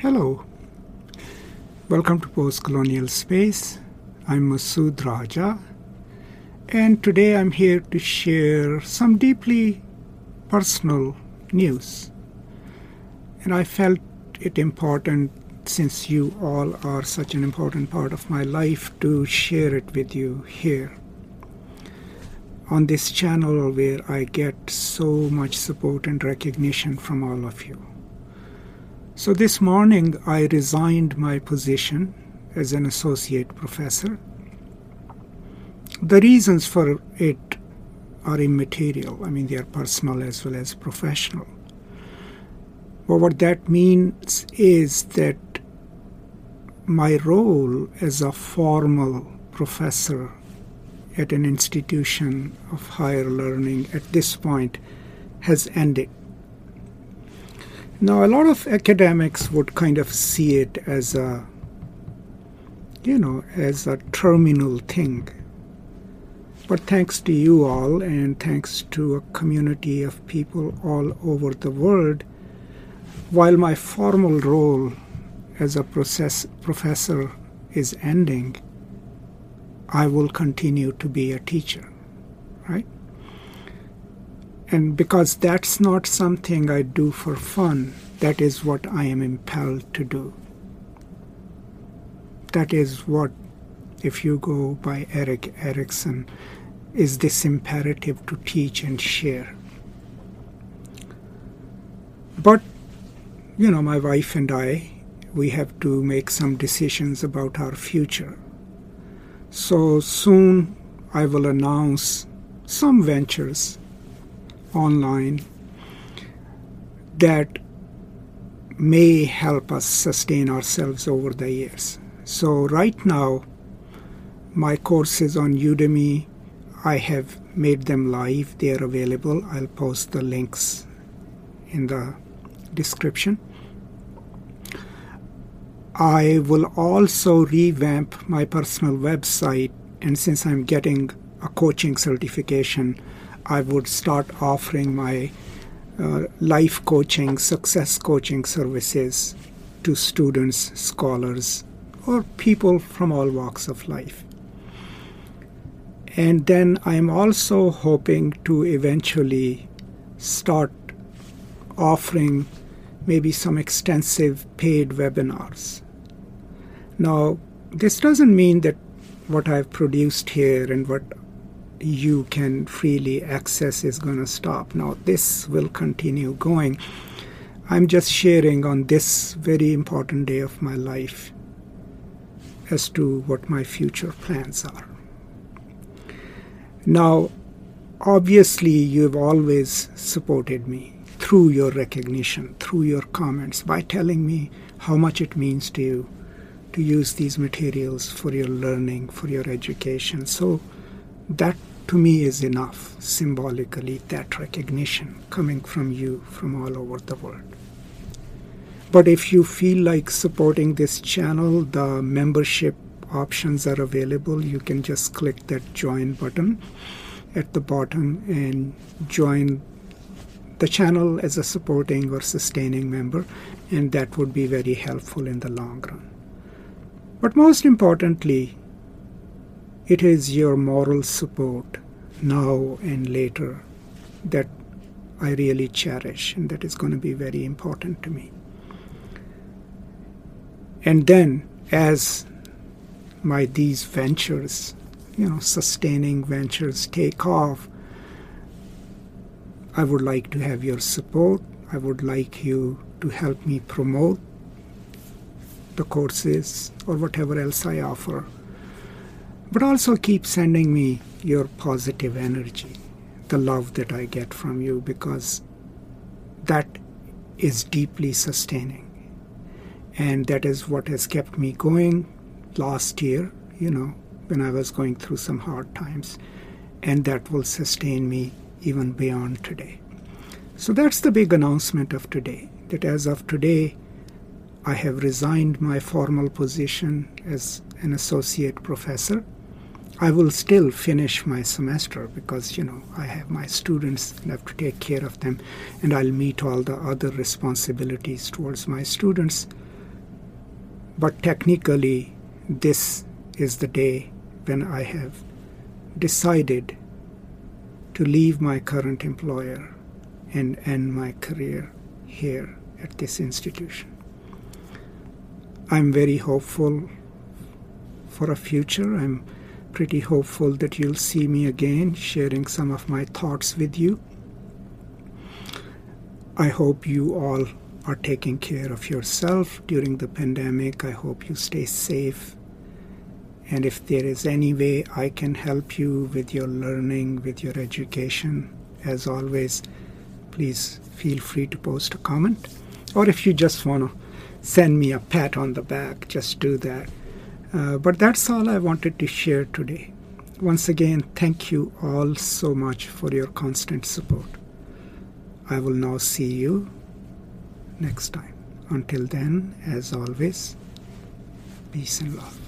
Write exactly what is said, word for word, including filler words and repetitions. Hello, welcome to Postcolonial Space. I'm Masood Raja, and today I'm here to share some deeply personal news. And I felt it important, since you all are such an important part of my life, to share it with you here on this channel where I get so much support and recognition from all of you. So this morning I resigned my position as an associate professor. The reasons for it are immaterial. I mean, they are personal as well as professional. But what that means is that my role as a formal professor at an institution of higher learning at this point has ended. Now, a lot of academics would kind of see it as a, you know, as a terminal thing. But thanks to you all, and thanks to a community of people all over the world, while my formal role as a process professor is ending, I will continue to be a teacher, right? And because that's not something I do for fun, that is what I am impelled to do. That is what, if you go by Erik Erikson, is this imperative to teach and share. But, you know, my wife and I, we have to make some decisions about our future. So soon I will announce some ventures online that may help us sustain ourselves over the years. So right now, my courses on Udemy, I have made them live. They are available. I'll post the links in the description. I will also revamp my personal website, and since I'm getting a coaching certification, I would start offering my uh, life coaching, success coaching services to students, scholars, or people from all walks of life. And then I'm also hoping to eventually start offering maybe some extensive paid webinars. Now, this doesn't mean that what I've produced here and what you can freely access is going to stop. Now, this will continue going. I'm just sharing on this very important day of my life as to what my future plans are. Now, obviously, you've always supported me through your recognition, through your comments, by telling me how much it means to you to use these materials for your learning, for your education. So that to me is enough, symbolically, that recognition coming from you from all over the world. But if you feel like supporting this channel, the membership options are available. You can just click that join button at the bottom and join the channel as a supporting or sustaining member, and that would be very helpful in the long run. But most importantly, it is your moral support now and later that I really cherish, and that is going to be very important to me. And then as my these ventures, you know, sustaining ventures take off, I would like to have your support. I would like you to help me promote the courses or whatever else I offer. But also keep sending me your positive energy, the love that I get from you, because that is deeply sustaining. And that is what has kept me going last year, you know, when I was going through some hard times. And that will sustain me even beyond today. So that's the big announcement of today, that as of today, I have resigned my formal position as an associate professor. I will still finish my semester because, you know, I have my students and I have to take care of them, and I'll meet all the other responsibilities towards my students. But technically, this is the day when I have decided to leave my current employer and end my career here at this institution. I'm very hopeful for a future. I'm pretty hopeful that you'll see me again sharing some of my thoughts with you. I hope you all are taking care of yourself during the pandemic. I hope you stay safe. And if there is any way I can help you with your learning, with your education, as always, please feel free to post a comment. Or if you just want to send me a pat on the back, just do that. Uh, but that's all I wanted to share today. Once again, thank you all so much for your constant support. I will now see you next time. Until then, as always, peace and love.